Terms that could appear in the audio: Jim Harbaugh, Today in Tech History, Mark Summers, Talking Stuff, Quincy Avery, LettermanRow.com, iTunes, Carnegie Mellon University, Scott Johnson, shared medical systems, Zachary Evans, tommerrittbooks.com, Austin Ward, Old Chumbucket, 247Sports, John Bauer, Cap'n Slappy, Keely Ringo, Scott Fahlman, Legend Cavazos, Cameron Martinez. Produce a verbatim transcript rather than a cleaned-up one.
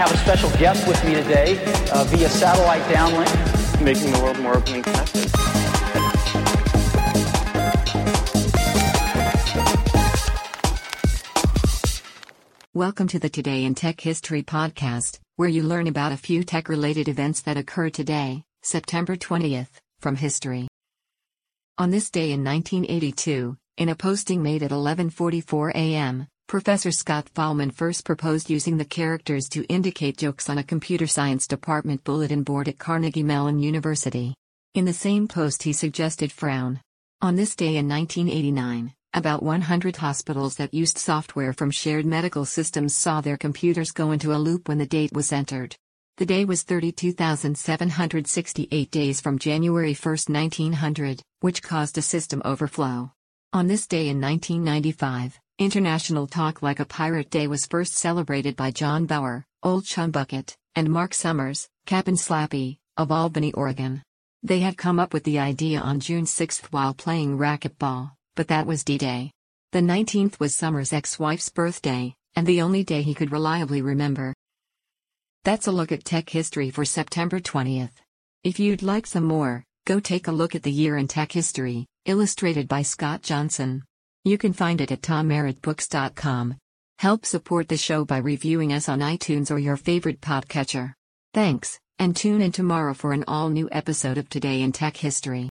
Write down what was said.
have a special guest with me today uh, via satellite downlink. Making the world more open and connected. Welcome to the Today in Tech History podcast, where you learn about a few tech-related events that occur today, September twentieth, from history. On this day in nineteen eighty-two, in a posting made at eleven forty-four a.m., Professor Scott Fahlman first proposed using the characters to indicate jokes on a computer science department bulletin board at Carnegie Mellon University. In the same post he suggested frown. On this day in nineteen eighty-nine, about one hundred hospitals that used software from shared medical systems saw their computers go into a loop when the date was entered. The day was thirty-two thousand seven hundred sixty-eight days from January first, nineteen hundred, which caused a system overflow. On this day in nineteen ninety-five, International Talk Like a Pirate Day was first celebrated by John Bauer, Old Chumbucket, and Mark Summers, Cap'n Slappy, of Albany, Oregon. They had come up with the idea on June sixth while playing racquetball, but that was D-Day. The nineteenth was Summers' ex-wife's birthday, and the only day he could reliably remember. That's a look at tech history for September twentieth. If you'd like some more, go take a look at the year in tech history, illustrated by Scott Johnson. You can find it at tom merritt books dot com. Help support the show by reviewing us on iTunes or your favorite podcatcher. Thanks, and tune in tomorrow for an all-new episode of Today in Tech History.